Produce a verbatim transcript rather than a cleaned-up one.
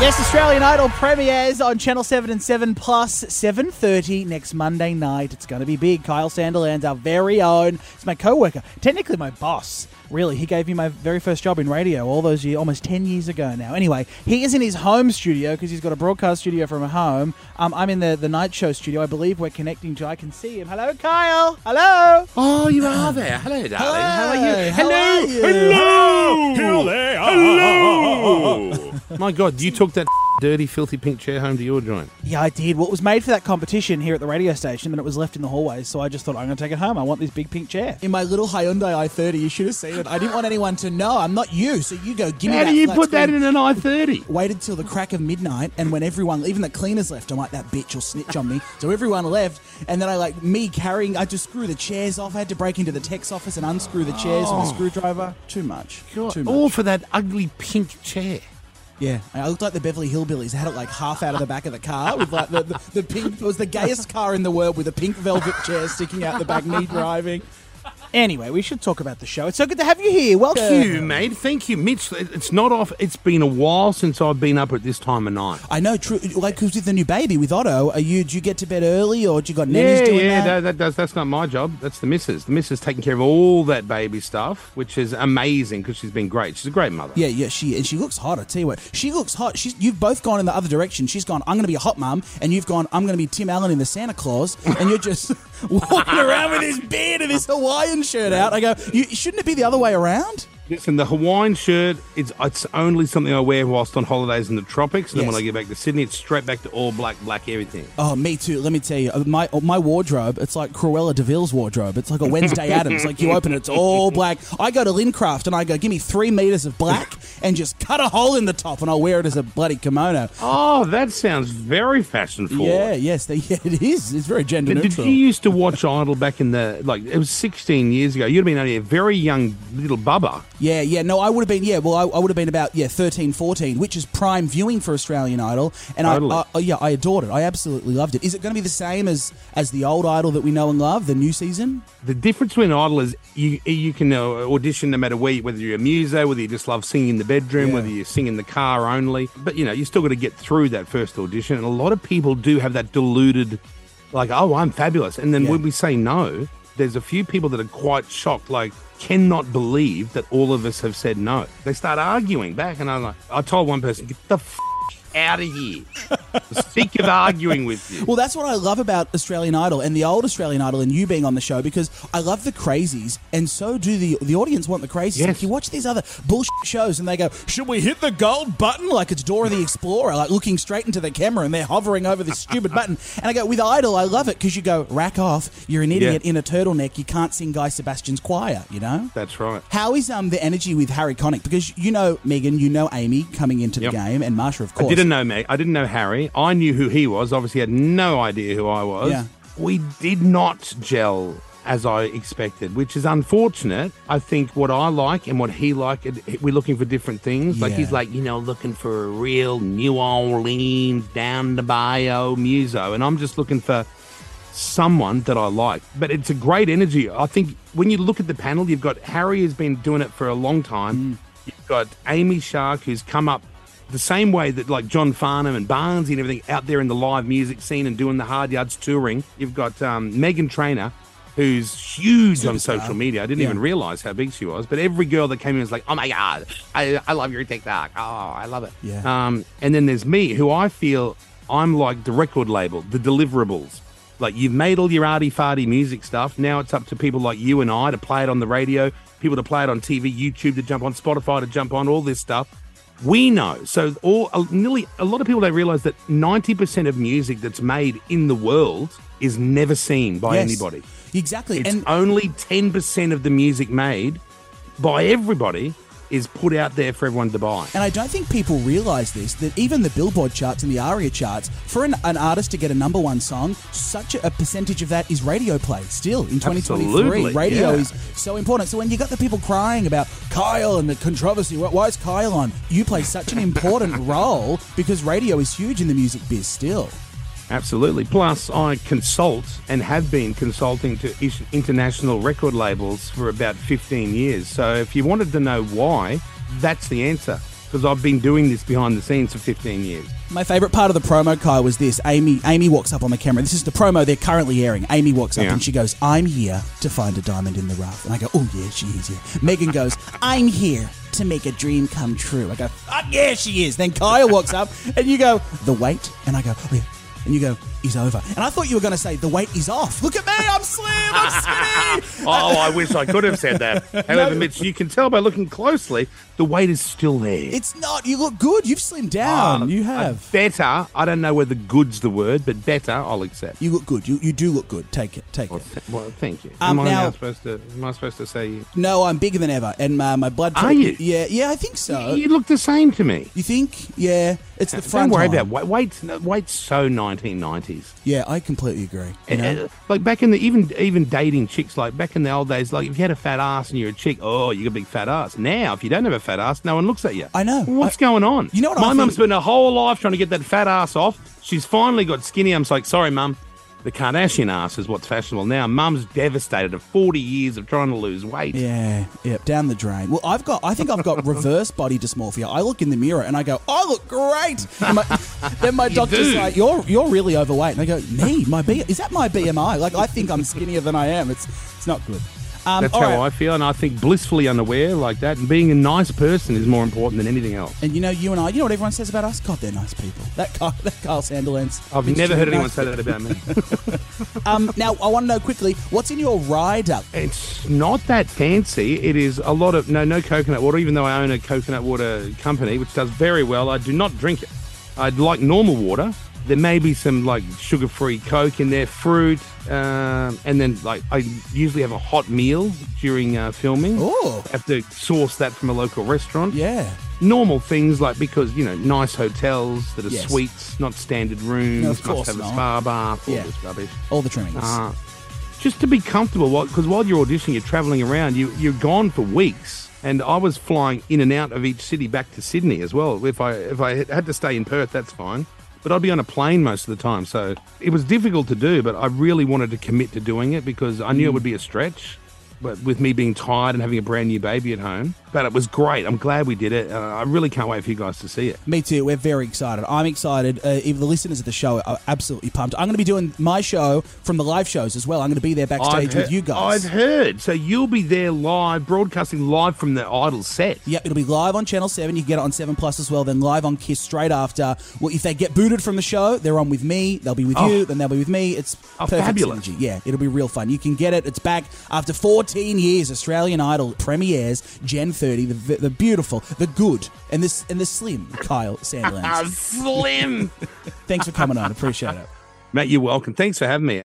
Yes, Australian Idol premieres on Channel seven and seven plus, seven thirty next Monday night. It's going to be big. Kyle Sandilands, our very own. It's my co-worker, technically my boss, really. He gave me my very first job in radio all those years, almost ten years ago now. Anyway, he is in his home studio because he's got a broadcast studio from home. Um, I'm in the, the night show studio. I believe we're connecting to, I can see him. Hello, Kyle. Hello. Oh, you are there. Hello, darling. Hello. How are you? Hello. How are you? Hello. Hello. Hello. Hello. Hello. My God, you took that dirty, filthy pink chair home to your joint. Yeah, I did. Well, it was made for that competition here at the radio station, and it was left in the hallways, so I just thought, I'm going to take it home. I want this big pink chair. In my little Hyundai i thirty, you should have seen it. I didn't want anyone to know. I'm not you, so you go, give me that. How do you put that in an i thirty? Waited till the crack of midnight, and when everyone, even the cleaners left, I'm like, that bitch will snitch on me. So everyone left, and then I, like, me carrying, I had to screw the chairs off. I had to break into the tech's office and unscrew the chairs oh. with a screwdriver. Too much. God, Too much. All for that ugly pink chair. Yeah, I looked like the Beverly Hillbillies. I had it like half out of the back of the car with like the, the, the pink. It was the gayest car in the world with a pink velvet chair sticking out the back, me driving. Anyway, we should talk about the show. It's so good to have you here. Welcome. Thank you, mate. Thank you, Mitch. It's not off. It's been a while since I've been up at this time of night. I know, true. Like, because with the new baby, with Otto, are you? Do you get to bed early, or do you got nannies yeah, doing yeah, that? Yeah, that, that does. That's not my job. That's the missus. The missus taking care of all that baby stuff, which is amazing because she's been great. She's a great mother. Yeah, yeah, she and she looks hot. I tell you what, she looks hot. She's. You've both gone in the other direction. She's gone, I'm going to be a hot mum, and you've gone, I'm going to be Tim Allen in the Santa Claus, and you're just walking around with this beard and this Hawaiian shirt out. I go, you, shouldn't it be the other way around? Listen, the Hawaiian shirt, it's, it's only something I wear whilst on holidays in the tropics. And yes. then when I get back to Sydney, it's straight back to all black, black everything. Oh, me too. Let me tell you, my my wardrobe, it's like Cruella de Vil's wardrobe. It's like a Wednesday Addams. Like, you open it, it's all black. I go to Lincraft and I go, give me three metres of black and just cut a hole in the top and I'll wear it as a bloody kimono. Oh, that sounds very fashion forward. Yeah, yes, they, yeah, it is. It's very gender but neutral. Did you used to watch Idol back in the, like, it was sixteen years ago. You'd have been only a very young little bubba. Yeah, yeah, no, I would have been, yeah, well, I, I would have been about, yeah, thirteen, fourteen, which is prime viewing for Australian Idol, and totally. I, I, yeah, I adored it. I absolutely loved it. Is it going to be the same as, as the old Idol that we know and love, the new season? The difference between Idol is you you can uh, audition no matter where, you, whether you're a muso, whether you just love singing in the bedroom, yeah. whether you sing in the car only, but, you know, you still got to get through that first audition, and a lot of people do have that deluded, like, oh, I'm fabulous, and then yeah. when we say no, there's a few people that are quite shocked, like, cannot believe that all of us have said no. They start arguing back, and I'm like, I told one person, get the f*** out of here. Sick of arguing with you. Well, that's what I love about Australian Idol and the old Australian Idol and you being on the show, because I love the crazies, and so do the the audience want the crazies. Yes. Like, you watch these other bullshit shows and they go, should we hit the gold button? Like it's Dora the Explorer, like looking straight into the camera and they're hovering over this stupid button. And I go, with Idol, I love it because you go, rack off, you're an idiot yeah. in a turtleneck, you can't sing Guy Sebastian's choir, you know? That's right. How is um the energy with Harry Connick? Because you know Megan, you know Amy coming into yep. the game, and Marsha, of course. I didn't know Meg. I didn't know Harry. I knew who he was. Obviously, had no idea who I was. Yeah. We did not gel as I expected, which is unfortunate. I think what I like and what he liked, we're looking for different things. Yeah. Like he's like, you know, looking for a real New Orleans, down the bio muso, and I'm just looking for someone that I like. But it's a great energy. I think when you look at the panel, you've got Harry has been doing it for a long time. Mm. You've got Amy Shark who's come up. The same way that like John Farnham and Barnesy and everything out there in the live music scene and doing the hard yards touring, you've got um, Megan Trainor, who's huge Superstar. On social media. I didn't yeah. even realise how big she was, but every girl that came in was like, oh my God, I, I love your TikTok. Oh, I love it. Yeah. Um, and then there's me, who I feel I'm like the record label, the deliverables. Like you've made all your arty-farty music stuff. Now it's up to people like you and I to play it on the radio, people to play it on T V, YouTube to jump on, Spotify to jump on, all this stuff. We know. So all uh, nearly a lot of people don't realise that ninety percent of music that's made in the world is never seen by yes, anybody. Exactly. It's and only ten percent of the music made by everybody is put out there for everyone to buy. And I don't think people realise this, that even the Billboard charts and the ARIA charts, for an, an artist to get a number one song, such a percentage of that is radio play still in twenty twenty-three. Absolutely, radio yeah. is so important. So when you got the people crying about Kyle and the controversy, why is Kyle on? You play such an important role because radio is huge in the music biz still. Absolutely. Plus, I consult and have been consulting to international record labels for about fifteen years. So if you wanted to know why, that's the answer. because I've been doing this behind the scenes for fifteen years. My favourite part of the promo, Kyle, was this. Amy Amy walks up on the camera. This is the promo they're currently airing. Amy walks up yeah. and she goes, "I'm here to find a diamond in the rough." And I go, "Oh, yeah, she is here." Megan goes, "I'm here to make a dream come true." I go, "Fuck yeah, she is." Then Kyle walks up and you go, "The wait." And I go, "Oh, yeah." And you go, "Is over." And I thought you were going to say, "The weight is off. Look at me, I'm slim, I'm skinny." Oh, I wish I could have said that. However, no. Mitch, you can tell by looking closely, the weight is still there. It's not. You look good. You've slimmed down. Uh, you have. Better. I don't know whether good's the word, but better, I'll accept. You look good. You you do look good. Take it. Take well, it. Well, thank you. Um, am, I now, now supposed to, am I supposed to say you? No, I'm bigger than ever. And my, my blood... Are you? Yeah, yeah, I think so. You, you look the same to me. You think? Yeah. It's the front Don't worry time. about weight. Weight. Weight's so nineteen ninety. Yeah, I completely agree. You know? uh, like back in the even even dating chicks, like back in the old days, like if you had a fat ass and you're a chick, oh, you got a big fat ass. Now, if you don't have a fat ass, no one looks at you. I know. What's I, going on? You know what? My mum's spent her whole life trying to get that fat ass off. She's finally got skinny. I'm like, sorry, mum. The Kardashian ass is what's fashionable now. Mum's devastated of forty years of trying to lose weight. Yeah, yeah, down the drain. Well, I've got, I think I've got reverse body dysmorphia. I look in the mirror and I go, "I look great." And my, then my doctor's do. like, "You're, you're really overweight." And I go, "Me, my B, is that my B M I? Like, I think I'm skinnier than I am." It's, it's not good. Um, That's how right. I feel, and I think blissfully unaware like that, and being a nice person is more important than anything else. And you know, you and I, you know what everyone says about us? God, they're nice people. That Kyle, that Kyle Sandilands. I've never heard anyone say that about me. um, now, I want to know quickly, what's in your rider? It's not that fancy. It is a lot of, no, no coconut water, even though I own a coconut water company, which does very well. I do not drink it. I'd like normal water. There may be some like sugar-free Coke in there, fruit, um, and then like I usually have a hot meal during uh, filming. Oh, have to source that from a local restaurant. Yeah, normal things like because you know nice hotels that are yes. suites, not standard rooms. No, of course must have not. A spa bath. All yeah. this rubbish. All the trimmings. Uh, just to be comfortable, because while, while you're auditioning, you're travelling around. You you're gone for weeks. And I was flying in and out of each city back to Sydney as well. If I if I had to stay in Perth, that's fine. But I'd be on a plane most of the time. So it was difficult to do, but I really wanted to commit to doing it because I knew mm. it would be a stretch, but with me being tired and having a brand new baby at home. But it was great. I'm glad we did it. Uh, I really can't wait for you guys to see it. Me too. We're very excited. I'm excited. Uh, even the listeners of the show are absolutely pumped. I'm going to be doing my show from the live shows as well. I'm going to be there backstage he- with you guys. I've heard. So you'll be there live, broadcasting live from the Idol set. Yep, it'll be live on Channel seven. You can get it on seven plus as well, then live on Kiss straight after. Well, if they get booted from the show, they're on with me. They'll be with oh. you, then they'll be with me. It's oh, perfect fabulous. Synergy. Yeah, it'll be real fun. You can get it. It's back after fourteen years. Australian Idol premieres January thirtieth. The, the beautiful, the good, and this and the slim Kyle Sandilands. Slim. Thanks for coming on. Appreciate it, Matt. You're welcome. Thanks for having me.